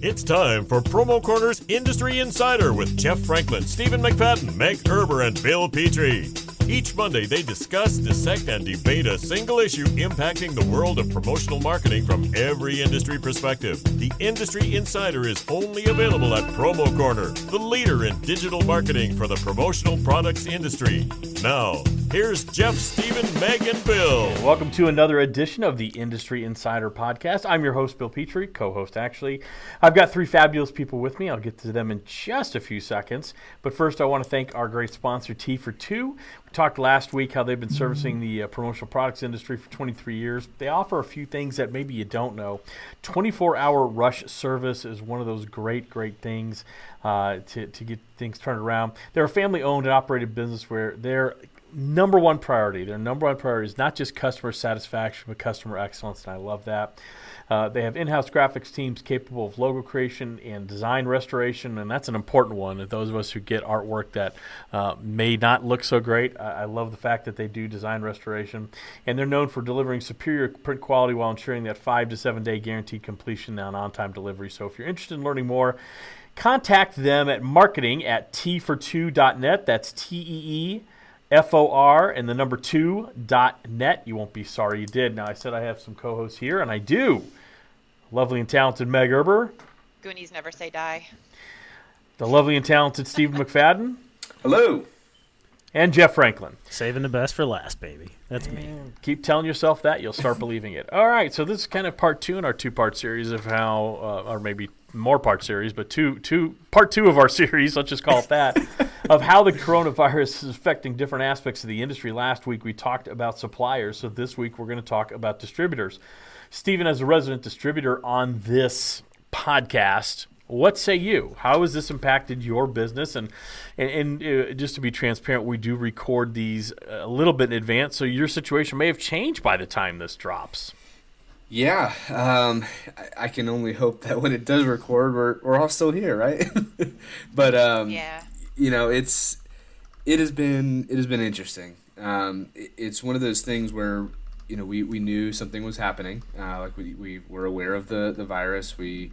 It's time for Promo Corner's Industry Insider with Jeff Franklin, Stephen McFadden, Meg Erber, and Bill Petrie. Each Monday, they discuss, dissect, and debate a single issue impacting the world of promotional marketing from every industry perspective. The Industry Insider is only available at Promo Corner, the leader in digital marketing for the promotional products industry. Now, here's Jeff, Stephen, Meg, and Bill. Welcome to another edition of the Industry Insider Podcast. I'm your host, Bill Petrie, co-host, actually. I've got three fabulous people with me. I'll get to them in just a few seconds. But first, I want to thank our great sponsor, Tee for Two. We talked last week how they've been servicing the promotional products industry for 23 years. They offer a few things that maybe you don't know. 24-hour rush service is one of those great things to get things turned around. They're a family-owned and operated business where they're Their number one priority is not just customer satisfaction, but customer excellence, and I love that. They have in-house graphics teams capable of logo creation and design restoration, and that's an important one. Those of us who get artwork that may not look so great, I love the fact that they do design restoration. And they're known for delivering superior print quality while ensuring that 5 to 7 day guaranteed completion and on-time delivery. So if you're interested in learning more, contact them at marketing@teefor2.net. That's TEEFOR2.net. You won't be sorry you did. Now, I said I have some co-hosts here, and I do. Lovely and talented Meg Erber. Goonies never say die. The lovely and talented Stephen McFadden. Hello. And Jeff Franklin. Saving the best for last, baby. That's me. Keep telling yourself that. You'll start believing it. All right. So this is kind of part two in our two-part series of how, or maybe more part series, but part two of our series, let's just call it that, of how the coronavirus is affecting different aspects of the industry. Last week we talked about suppliers, so this week we're going to talk about distributors. Stephen, as a resident distributor on this podcast, what say you? How has this impacted your business? And just to be transparent, we do record these a little bit in advance, so your situation may have changed by the time this drops. Yeah, I can only hope that when it does record, we're all still here, right? But yeah. You know, it has been interesting. It's one of those things where, you know, we knew something was happening. Like we were aware of the virus. I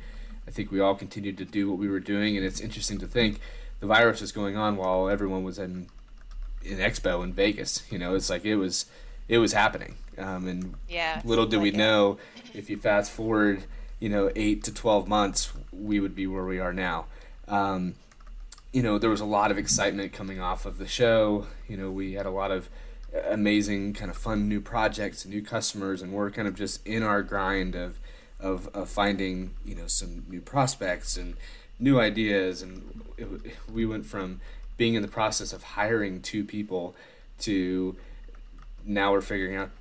think we all continued to do what we were doing, and it's interesting to think the virus was going on while everyone was in Expo in Vegas. You know, it's like it was happening. And yeah, little did we know, if you fast forward, you know, 8 to 12 months, we would be where we are now. You know, there was a lot of excitement coming off of the show. You know, we had a lot of amazing kind of fun new projects and new customers, and we're kind of just in our grind of finding, you know, some new prospects and new ideas. And we went from being in the process of hiring 2 people to now we're figuring out,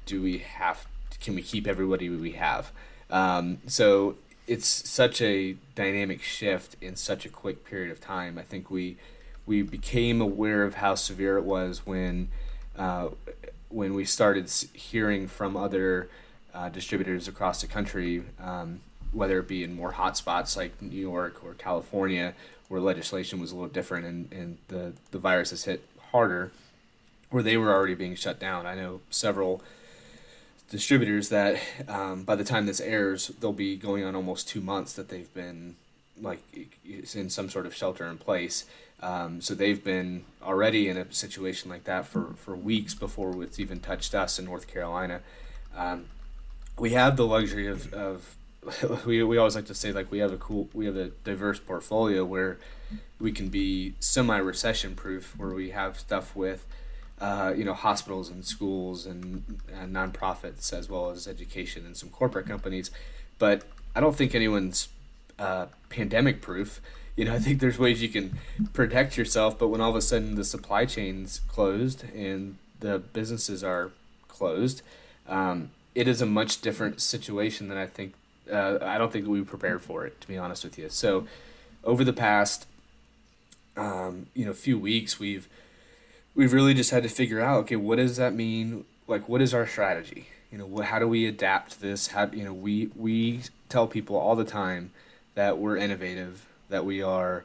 can we keep everybody we have? So it's such a dynamic shift in such a quick period of time. I think we became aware of how severe it was when we started hearing from other distributors across the country, whether it be in more hotspots like New York or California, where legislation was a little different and the virus has hit harder, where they were already being shut down. I know several distributors that by the time this airs, they'll be going on almost 2 months that they've been like in some sort of shelter in place. So they've been already in a situation like that for weeks before it's even touched us in North Carolina. We have the luxury of we always like to say, like, we have a diverse portfolio where we can be semi-recession proof, where we have stuff with you know, hospitals and schools and nonprofits, as well as education and some corporate companies. But I don't think anyone's pandemic proof. You know, I think there's ways you can protect yourself, but when all of a sudden the supply chain's closed and the businesses are closed, it is a much different situation than I don't think we were prepared for it, to be honest with you. So over the past, you know, few weeks, we've really just had to figure out, okay, what does that mean? Like, what is our strategy? You know, how do we adapt to this? How, you know, we tell people all the time that we're innovative, that we are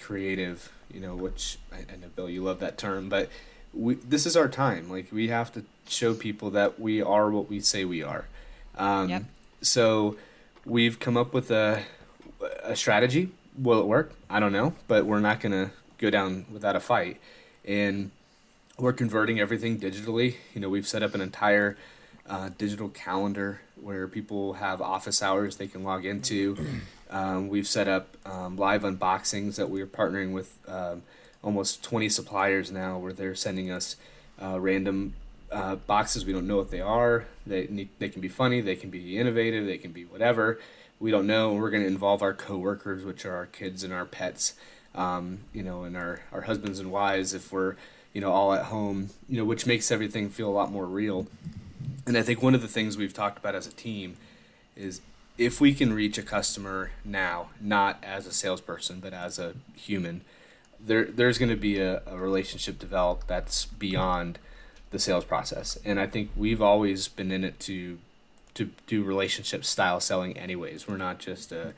creative, you know, which I know, Bill, you love that term, but this is our time. Like, we have to show people that we are what we say we are. Yep. So we've come up with a strategy. Will it work? I don't know, but we're not going to go down without a fight. And we're converting everything digitally. You know, we've set up an entire digital calendar where people have office hours they can log into. We've set up live unboxings that we are partnering with almost 20 suppliers now, where they're sending us random boxes. We don't know what they are. They can be funny. They can be innovative. They can be whatever. We don't know. We're going to involve our coworkers, which are our kids and our pets, you know, and our husbands and wives, if we're, you know, all at home, you know, which makes everything feel a lot more real. And I think one of the things we've talked about as a team is if we can reach a customer now, not as a salesperson, but as a human, there's going to be a relationship developed that's beyond the sales process. And I think we've always been in it to do relationship style selling anyways. We're not just a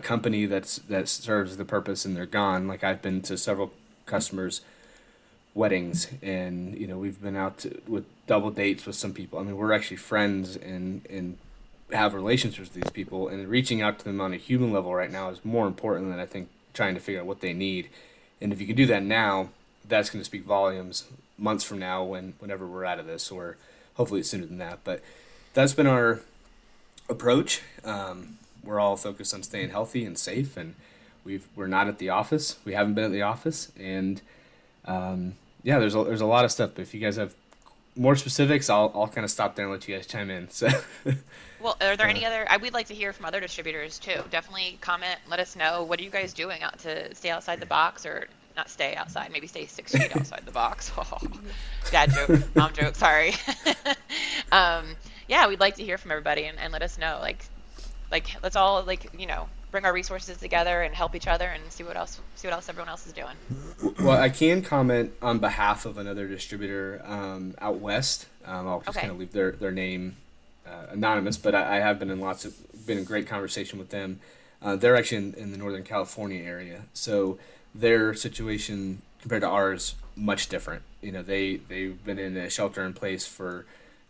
company that serves the purpose and they're gone. Like, I've been to several customers' weddings, and you know, we've been out with double dates with some people. I mean, we're actually friends and have relationships with these people, and reaching out to them on a human level right now is more important than I think trying to figure out what they need. And if you can do that now, that's going to speak volumes months from now, whenever we're out of this, or hopefully it's sooner than that. But that's been our approach. We're all focused on staying healthy and safe, and we're not at the office. We haven't been at the office, and yeah, there's a lot of stuff. But if you guys have more specifics, I'll kind of stop there and let you guys chime in. So, well, are there any other? We'd like to hear from other distributors too. Definitely comment. Let us know, what are you guys doing out to stay outside the box, or not stay outside? Maybe stay 6 feet outside the box. Oh, dad joke, mom joke. Sorry. Yeah, we'd like to hear from everybody and let us know. Like let's all, like, you know, bring our resources together and help each other and see what else everyone else is doing. Well, I can comment on behalf of another distributor out west. I'll just kind of leave their name anonymous, but I have been in been in great conversation with them. They're actually in the Northern California area, so their situation compared to ours much different. You know, they've been in a shelter in place for.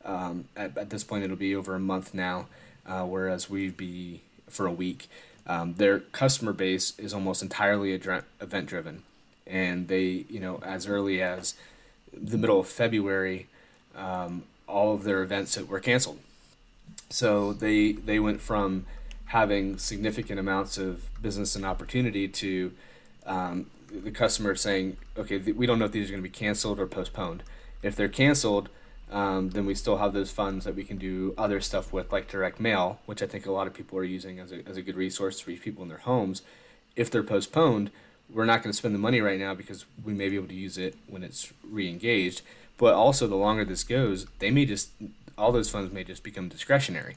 At this point, it'll be over a month now, whereas we'd be for a week. Their customer base is almost entirely event-driven, and they, you know, as early as the middle of February, all of their events were canceled. So they went from having significant amounts of business and opportunity to the customer saying, okay, we don't know if these are going to be canceled or postponed. If they're canceled, then we still have those funds that we can do other stuff with, like direct mail, which I think a lot of people are using as a good resource to reach people in their homes. If they're postponed, we're not going to spend the money right now because we may be able to use it when it's re-engaged. But also, the longer this goes, all those funds may just become discretionary.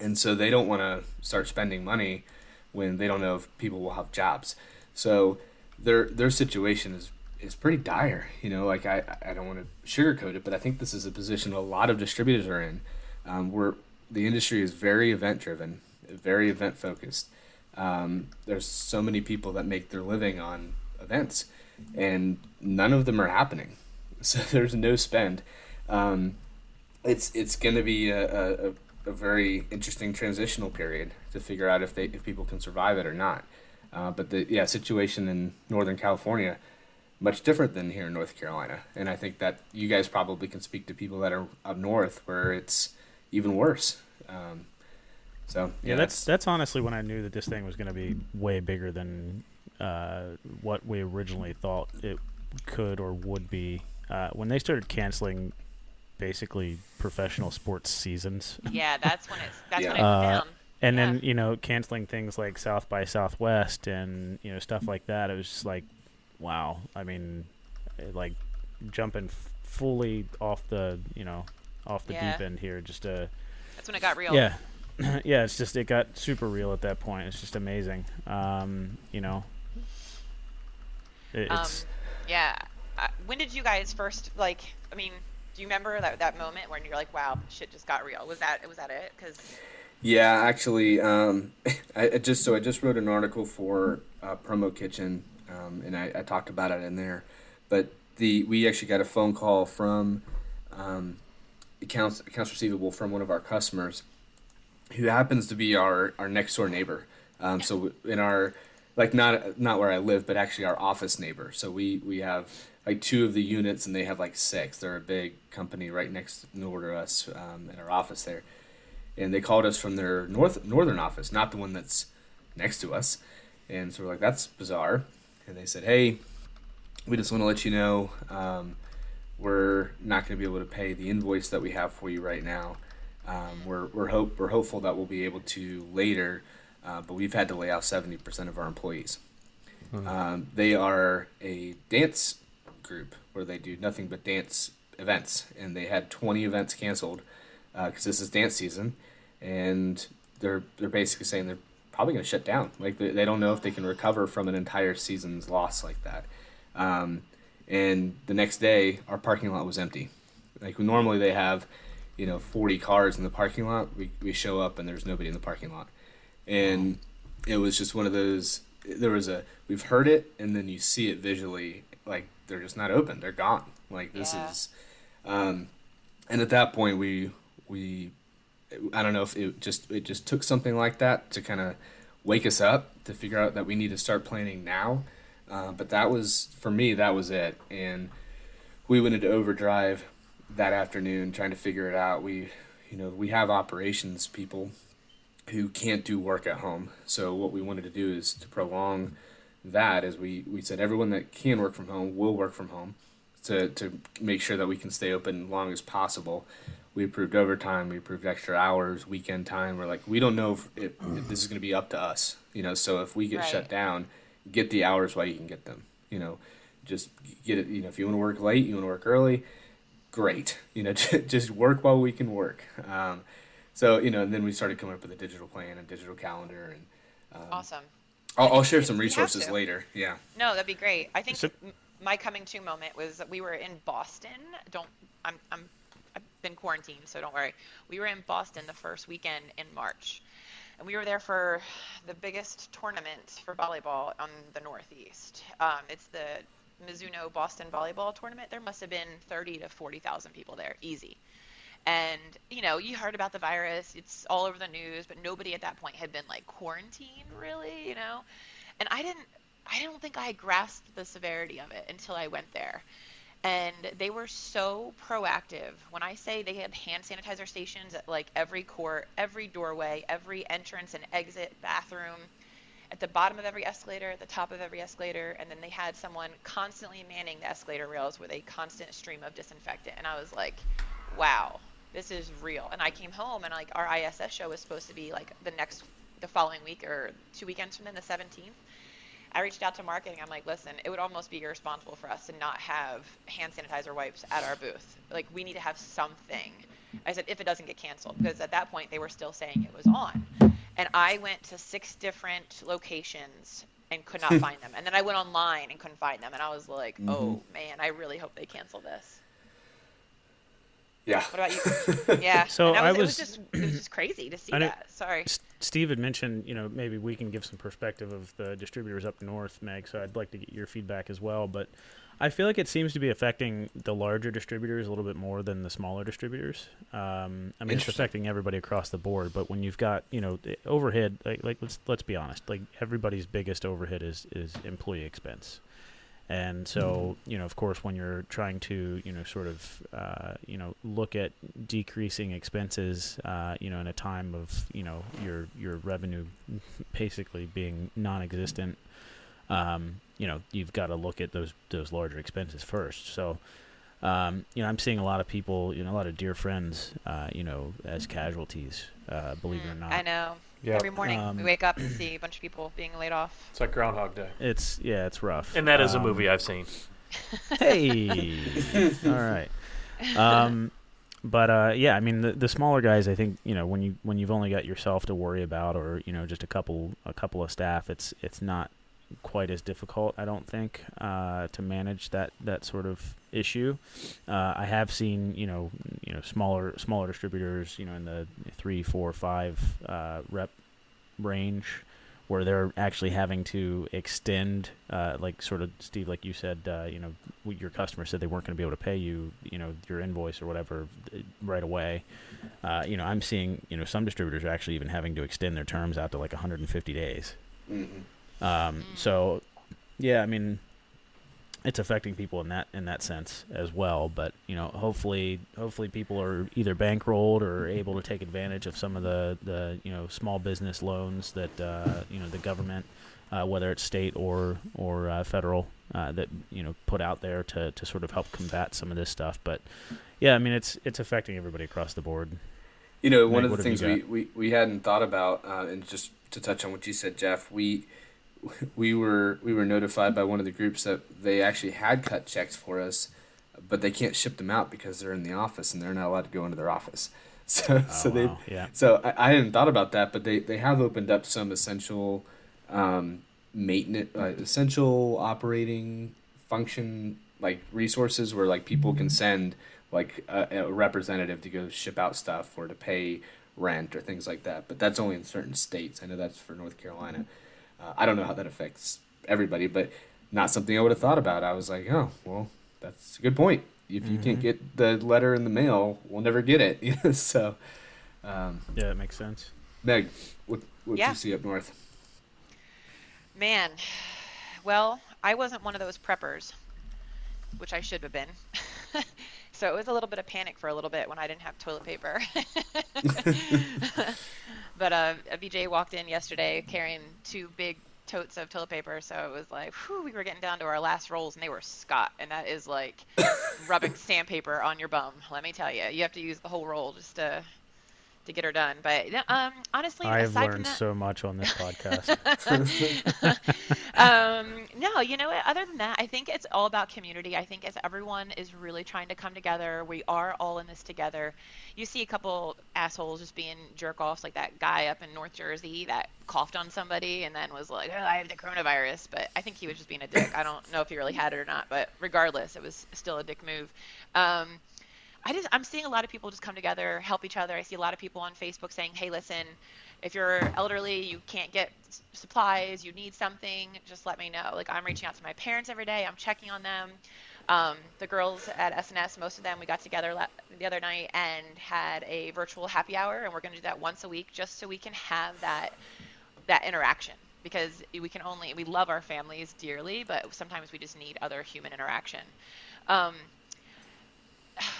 And so they don't want to start spending money when they don't know if people will have jobs. So their situation is pretty dire. You know, like, I don't want to sugarcoat it, but I think this is a position a lot of distributors are in, where the industry is very event-driven, very event-focused. There's so many people that make their living on events, and none of them are happening. So there's no spend. It's going to be a very interesting transitional period to figure out if people can survive it or not. But the situation in Northern California, much different than here in North Carolina. And I think that you guys probably can speak to people that are up north where it's even worse. That's honestly when I knew that this thing was going to be way bigger than what we originally thought it could or would be. When they started canceling basically professional sports seasons. Yeah, that's when it went down. And then, you know, canceling things like South by Southwest and, you know, stuff like that. It was just like, wow. I mean, like, jumping fully off the deep end here. Just that's when it got real. Yeah. Yeah, it's just, it got super real at that point. It's just amazing. You know. It's yeah. When did you guys first, like, I mean, do you remember that moment when you're like, wow, shit just got real? Was that it? 'Cause yeah, actually, I just wrote an article for Promo Kitchen. And I talked about it in there, but we actually got a phone call from accounts receivable from one of our customers, who happens to be our next door neighbor. So in our, like, not where I live, but actually our office neighbor. So we have like two of the units and they have like six. They're a big company right next door to us in our office there. And they called us from their northern office, not the one that's next to us. And so we're like, that's bizarre. And they said, hey, we just want to let you know we're not going to be able to pay the invoice that we have for you right now. We're hopeful that we'll be able to later, but we've had to lay off 70% of our employees. Mm-hmm. They are a dance group where they do nothing but dance events, and they had 20 events canceled because this is dance season, and they're basically saying they're probably going to shut down. Like they don't know if they can recover from an entire season's loss like that. And the next day, our parking lot was empty. Like normally they have, 40 cars in the parking lot. We show up and there's nobody in the parking lot. And it was just one of those, we've heard it and then you see it visually, like they're just not open. They're gone. Like this is, and at that point we I don't know if it just took something like that to kind of wake us up to figure out that we need to start planning now. But that was, for me, that was it. And we went into overdrive that afternoon trying to figure it out. We have operations people who can't do work at home. So what we wanted to do is to prolong that, as we said everyone that can work from home will work from home to make sure that we can stay open as long as possible. We approved overtime, we approved extra hours, weekend time. We're like, we don't know if this is going to be up to us, so if we get shut down, get the hours while you can get them, just get it, if you want to work late, you want to work early, great, just work while we can work. So, and then we started coming up with a digital plan and digital calendar. And awesome. I'll share some resources later. Yeah. No, that'd be great. I think my coming to moment was that we were in Boston. I've been quarantined, so don't worry. We were in Boston the first weekend in March, and we were there for the biggest tournament for volleyball on the Northeast. It's the Mizuno Boston Volleyball Tournament. There must have been 30,000 to 40,000 people there, easy. And, you heard about the virus. It's all over the news, but nobody at that point had been, like, quarantined, really, And I don't think I grasped the severity of it until I went there. And they were so proactive. When I say they had hand sanitizer stations at like every court, every doorway, every entrance and exit, bathroom, at the bottom of every escalator, at the top of every escalator. And then they had someone constantly manning the escalator rails with a constant stream of disinfectant. And I was like, wow, this is real. And I came home and like our ISS show was supposed to be like the following week or 2 weekends from then, the 17th. I reached out to marketing. I'm like, listen, it would almost be irresponsible for us to not have hand sanitizer wipes at our booth. Like, we need to have something. I said, if it doesn't get canceled, because at that point they were still saying it was on. And I went to 6 different locations and could not find them. And then I went online and couldn't find them. And I was like, oh man, I really hope they cancel this. Yeah. What about you? Yeah. So it was just crazy to see that. Sorry. Steve had mentioned, maybe we can give some perspective of the distributors up north, Meg. So I'd like to get your feedback as well. But I feel like it seems to be affecting the larger distributors a little bit more than the smaller distributors. I mean, it's affecting everybody across the board. But when you've got, the overhead, like let's be honest, like everybody's biggest overhead is employee expense. And so, of course, when you're trying to, sort of, look at decreasing expenses, in a time of, your revenue basically being non-existent, you've got to look at those larger expenses first. So, I'm seeing a lot of people, a lot of dear friends, as casualties, believe it or not. I know. Yep. Every morning we wake up and see a bunch of people being laid off. It's like Groundhog Day. It's rough. And that is a movie I've seen. Hey. All right. But yeah, I mean the smaller guys, I think, when you've only got yourself to worry about, or, just a couple of staff, it's not quite as difficult, I don't think, to manage that sort of issue. I have seen, smaller distributors, in the 3, 4, 5 rep range, where they're actually having to extend, like sort of, Steve, like you said, you know, your customer said they weren't going to be able to pay you, you know, your invoice or whatever right away. You know, I'm seeing, you know, some distributors are actually even having to extend their terms out to like 150 days. Mm-hmm. So, yeah, I mean, it's affecting people in that sense as well. But, you know, hopefully people are either bankrolled or able to take advantage of some of the you know, small business loans that, you know, the government, whether it's state or federal, that, you know, put out there to sort of help combat some of this stuff. But, yeah, I mean, it's affecting everybody across the board. You know, one of the things we hadn't thought about, and just to touch on what you said, Jeff, we were notified by one of the groups that they actually had cut checks for us, but they can't ship them out because they're in the office and they're not allowed to go into their office. I hadn't thought about that, but they have opened up some essential maintenance, essential operating function, like resources where like people can send like a representative to go ship out stuff or to pay rent or things like that. But that's only in certain states. I know that's for North Carolina. Mm-hmm. I don't know how that affects everybody, but not something I would have thought about. I was like, oh, well, that's a good point. If you can't get the letter in the mail, we'll never get it. So, yeah, that makes sense. Meg, what did you see up north? Man, well, I wasn't one of those preppers, which I should have been. So it was a little bit of panic for a little bit when I didn't have toilet paper. But VJ walked in yesterday carrying 2 big totes of toilet paper, so it was like, whew, we were getting down to our last rolls, and they were Scott, and that is like rubbing sandpaper on your bum. Let me tell you, you have to use the whole roll just to get her done. But honestly, I've learned so much on this podcast. No, you know what? Other than that, I think it's all about community. I think as everyone is really trying to come together, we are all in this together. You see a couple assholes just being jerk offs, like that guy up in North Jersey that coughed on somebody and then was like, "Oh, I have the coronavirus," but I think he was just being a dick. I don't know if he really had it or not, but regardless, it was still a dick move. I'm seeing a lot of people just come together, help each other. I see a lot of people on Facebook saying, hey, listen, if you're elderly, you can't get supplies, you need something, just let me know. Like, I'm reaching out to my parents every day. I'm checking on them. The girls at SNS, most of them, we got together the other night and had a virtual happy hour, and we're going to do that once a week just so we can have that interaction, because we love our families dearly, but sometimes we just need other human interaction.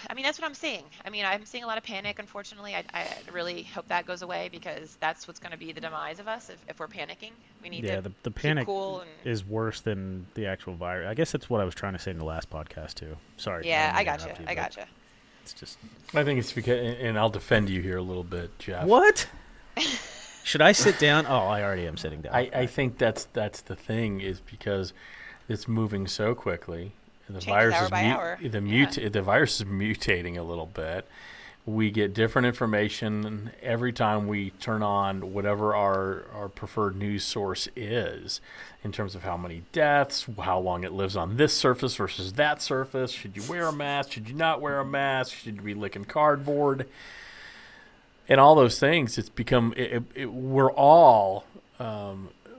I mean, that's what I'm seeing. I mean, I'm seeing a lot of panic, unfortunately. I really hope that goes away, because that's what's going to be the demise of us if we're panicking. We need to the panic keep cool is worse than the actual virus. I guess that's what I was trying to say in the last podcast, too. Sorry. Yeah, I gotcha. I gotcha. It's just... I think it's because... And I'll defend you here a little bit, Jeff. What? Should I sit down? Oh, I already am sitting down. I think that's the thing, is because it's moving so quickly. The virus is the virus is mutating a little bit. We get different information every time we turn on whatever our preferred news source is, in terms of how many deaths, how long it lives on this surface versus that surface. Should you wear a mask? Should you not wear a mask? Should you be licking cardboard? And all those things. It's become we're all.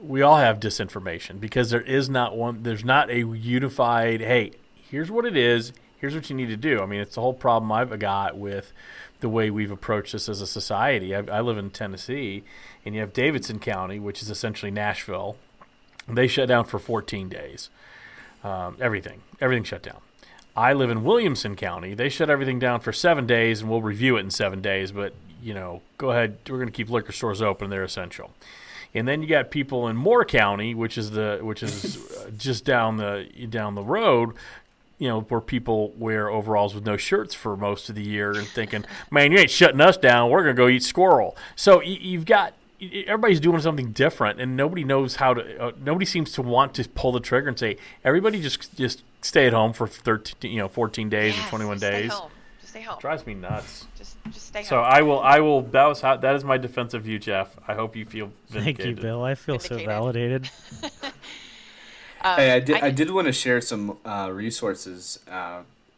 We all have disinformation, because there's not a unified, hey, here's what it is, here's what you need to do. I mean, it's the whole problem I've got with the way we've approached this as a society. I live in Tennessee, and you have Davidson County, which is essentially Nashville. They shut down for 14 days. Everything shut down. I live in Williamson County. They shut everything down for 7 days, and we'll review it in 7 days, but, you know, go ahead. We're going to keep liquor stores open. They're essential. And then you got people in Moore County, which is just down the road, you know, where people wear overalls with no shirts for most of the year and thinking, man, you ain't shutting us down. We're gonna go eat squirrel. So you've got everybody's doing something different, and nobody knows how to. Nobody seems to want to pull the trigger and say, everybody just stay at home for 14 days or 21 days. Stay home. Drives me nuts. Just stay home. So I will. That is my defensive view, Jeff. I hope you feel vindicated. Thank you, Bill. I feel vindicated. So validated. Hey, I did want to share some resources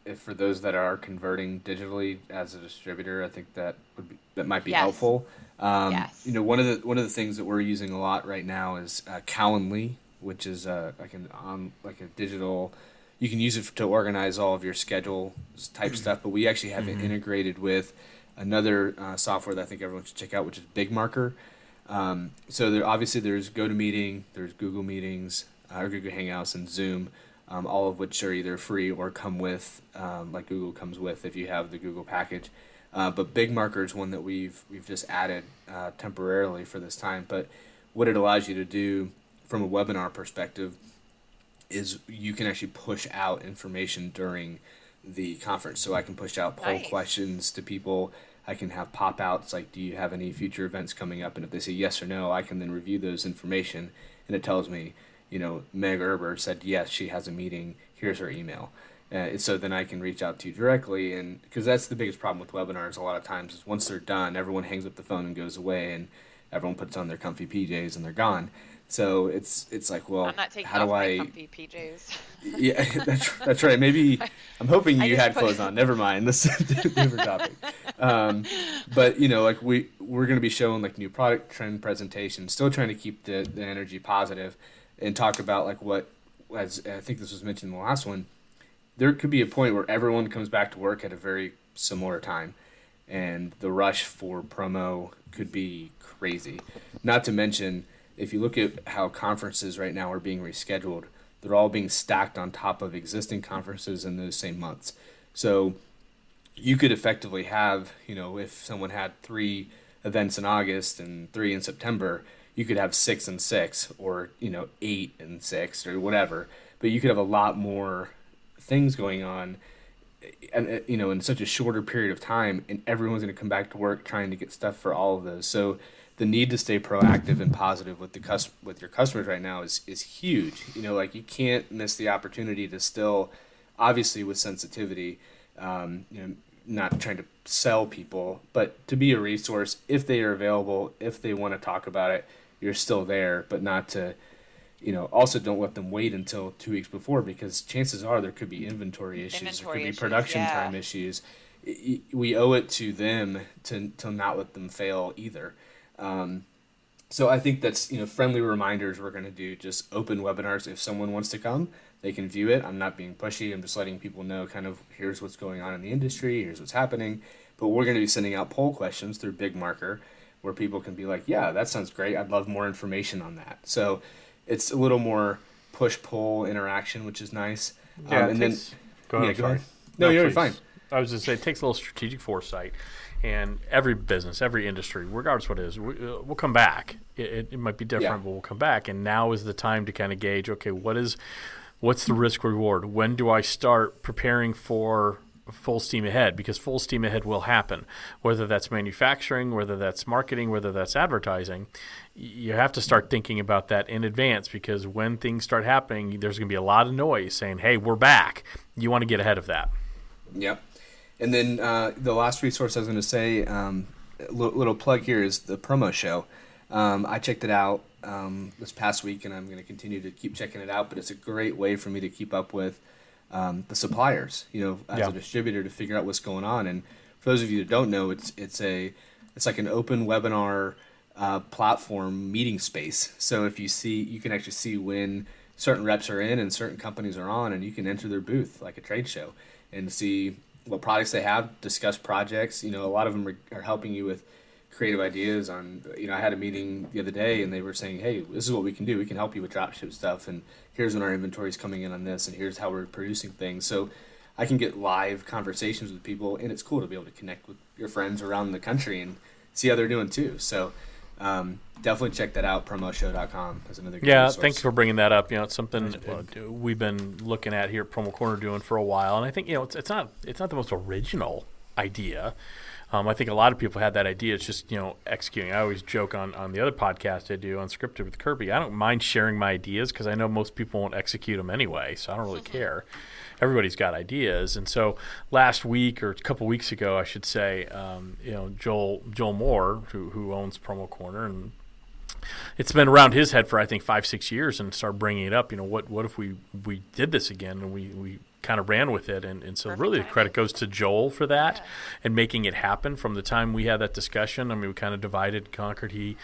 if for those that are converting digitally as a distributor, I think that would be, that might be helpful. You know, one of the things that we're using a lot right now is Calendly, which is like a digital. You can use it to organize all of your schedule type stuff, but we actually have it integrated with another software that I think everyone should check out, which is BigMarker. So there's GoToMeeting, there's Google Meetings, or Google Hangouts, and Zoom, all of which are either free or come with, like Google comes with if you have the Google package. But BigMarker is one that we've just added temporarily for this time. But what it allows you to do from a webinar perspective is you can actually push out information during the conference. So I can push out poll questions to people. I can have pop-outs like, do you have any future events coming up? And if they say yes or no, I can then review those information. And it tells me, you know, Meg Erber said, yes, she has a meeting. Here's her email. So then I can reach out to you directly. And because that's the biggest problem with webinars a lot of times is once they're done, everyone hangs up the phone and goes away, and everyone puts on their comfy PJs and they're gone. So it's like, well, I'm not taking how do off my comfy PJs. Yeah, that's right. Maybe I'm hoping you had clothes on. Never mind. This is a different topic. But you know, like we're going to be showing like new product trend presentations, still trying to keep the energy positive, and talk about like what, as I think this was mentioned in the last one, there could be a point where everyone comes back to work at a very similar time, and the rush for promo could be crazy. Not to mention, if you look at how conferences right now are being rescheduled, they're all being stacked on top of existing conferences in those same months. So you could effectively have, you know, if someone had 3 events in August and 3 in September, you could have 6 and 6 or, you know, 8 and 6 or whatever. But you could have a lot more things going on, and you know, in such a shorter period of time, and everyone's going to come back to work trying to get stuff for all of those. So the need to stay proactive and positive with your customers right now is huge. You know, like you can't miss the opportunity to still, obviously with sensitivity, you know, not trying to sell people, but to be a resource if they are available, if they want to talk about it, you're still there, but not to, you know, also don't let them wait until 2 weeks before, because chances are there could be inventory issues, there could be production time issues. We owe it to them to not let them fail either. So I think that's, you know, friendly reminders we're going to do, just open webinars. If someone wants to come, they can view it. I'm not being pushy. I'm just letting people know kind of here's what's going on in the industry. Here's what's happening. But we're going to be sending out poll questions through BigMarker where people can be like, yeah, that sounds great. I'd love more information on that. So it's a little more push-pull interaction, which is nice. Yeah, and takes, then go ahead. Yeah, go ahead. No, you're fine. I was going to say it takes a little strategic foresight. And every business, every industry, regardless what it is, we'll come back. It might be different, but we'll come back. And now is the time to kind of gauge, okay, what's the risk reward? When do I start preparing for full steam ahead? Because full steam ahead will happen, whether that's manufacturing, whether that's marketing, whether that's advertising. You have to start thinking about that in advance, because when things start happening, there's going to be a lot of noise saying, hey, we're back. You want to get ahead of that. Yep. And then the last resource I was going to say, little plug here, is the Promo Show. I checked it out this past week, and I'm going to continue to keep checking it out. But it's a great way for me to keep up with the suppliers, you know, as a distributor, to figure out what's going on. And for those of you that don't know, it's like an open webinar platform meeting space. So if you can actually see when certain reps are in and certain companies are on, and you can enter their booth like a trade show and see what products they have, discuss projects. You know, a lot of them are helping you with creative ideas on, you know, I had a meeting the other day and they were saying, hey, this is what we can do. We can help you with dropship stuff. And here's when our inventory is coming in on this. And here's how we're producing things. So I can get live conversations with people, and it's cool to be able to connect with your friends around the country and see how they're doing too. So definitely check that out. Promoshow.com is another good resource. Thanks for bringing that up. You know, it's something we've been looking at here at Promo Corner doing for a while, and I think, you know, it's not the most original idea. I think a lot of people had that idea. It's just, you know, executing. I always joke on the other podcast I do, Unscripted with Kirby, I don't mind sharing my ideas because I know most people won't execute them anyway, so I don't really care. Everybody's got ideas. And so last week, or a couple weeks ago, I should say, you know, Joel Moore, who owns Promo Corner, and it's been around his head for, I think, 5-6 years, and started bringing it up. You know, what if we did this again, and we kind of ran with it. And so really the credit goes to Joel for that and making it happen from the time we had that discussion. I mean, we kind of divided and conquered. He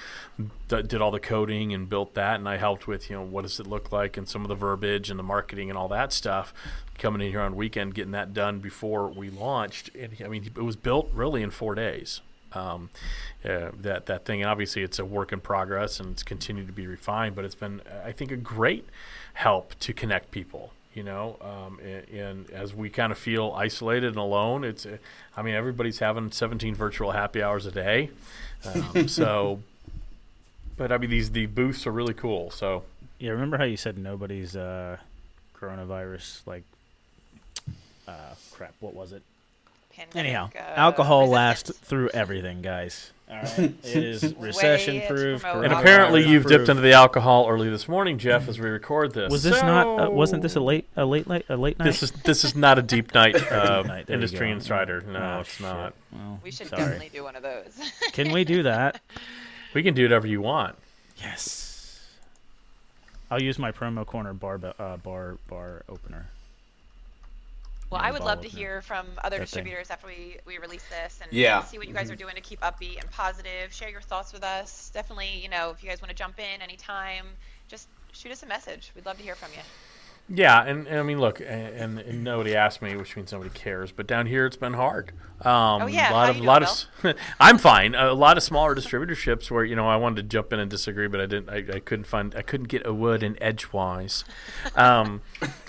did all the coding and built that, and I helped with, you know, what does it look like and some of the verbiage and the marketing and all that stuff. Coming in here on weekend, getting that done before we launched. And I mean, it was built really in 4 days. That thing, and obviously it's a work in progress and it's continued to be refined, but it's been, I think, a great help to connect people, you know, and as we kind of feel isolated and alone, it's, I mean, everybody's having 17 virtual happy hours a day. So, but I mean, the booths are really cool. So yeah. Remember how you said nobody's, coronavirus, like, crap, what was it? Pandemic. Anyhow, alcohol lasts through everything, guys. All right. It is recession-proof. And apparently you've dipped into the alcohol early this morning, Jeff, as we record this. Was this wasn't this a late night? This is not a deep night Industry Insider. No, it's not. Well, we should definitely do one of those. Can we do that? We can do whatever you want. Yes. I'll use my Promo Corner bar opener. Well, I would love to hear from other distributors after we release this and see what you guys are doing to keep upbeat and positive. Share your thoughts with us. Definitely, you know, if you guys want to jump in anytime, just shoot us a message. We'd love to hear from you. Yeah, and I mean, look, and nobody asked me, which means nobody cares. But down here, it's been hard. I'm fine. A lot of smaller distributorships where, you know, I wanted to jump in and disagree, but I didn't. I couldn't get a word in edgewise.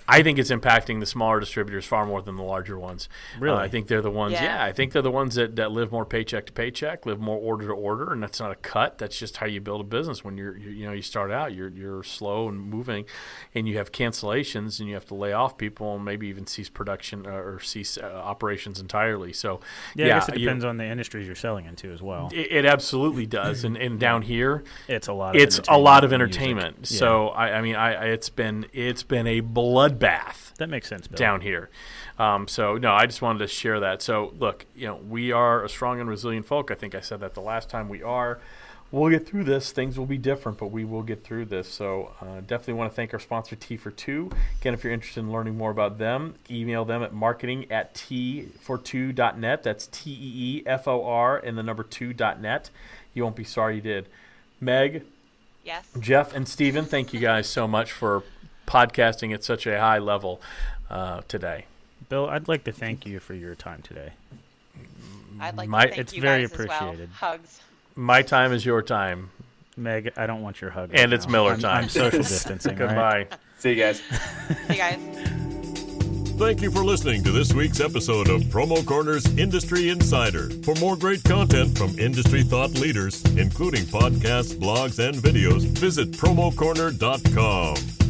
I think it's impacting the smaller distributors far more than the larger ones. Really, I think they're the ones. Yeah. I think they're the ones that live more paycheck to paycheck, live more order to order, and that's not a cut. That's just how you build a business. When you start out, you're slow and moving, and you have cancellations, and you have to lay off people, and maybe even cease production or cease operations entirely. So I guess it depends on the industries you're selling into as well. It absolutely does, and down here, it's a lot of entertainment. Yeah. So I mean, it's been a blood bath. That makes sense, Bill. Down here. So, no, I just wanted to share that. So, look, you know, we are a strong and resilient folk. I think I said that the last time. We are. We'll get through this. Things will be different, but we will get through this. So definitely want to thank our sponsor, Tee for Two. Again, if you're interested in learning more about them, email them at marketing@teefor2.net. That's TEEFOR and the number 2.net. You won't be sorry you did. Meg, yes. Jeff, and Steven, thank you guys so much for podcasting at such a high level today. Bill, I'd like to thank you for your time today. I'd like to thank you guys as well. It's very appreciated. Hugs. My time is your time. Meg, I don't want your hug. And it's Miller time. I'm social distancing. Goodbye. Right? See you guys. See you guys. Thank you for listening to this week's episode of Promo Corner's Industry Insider. For more great content from industry thought leaders, including podcasts, blogs, and videos, visit promocorner.com.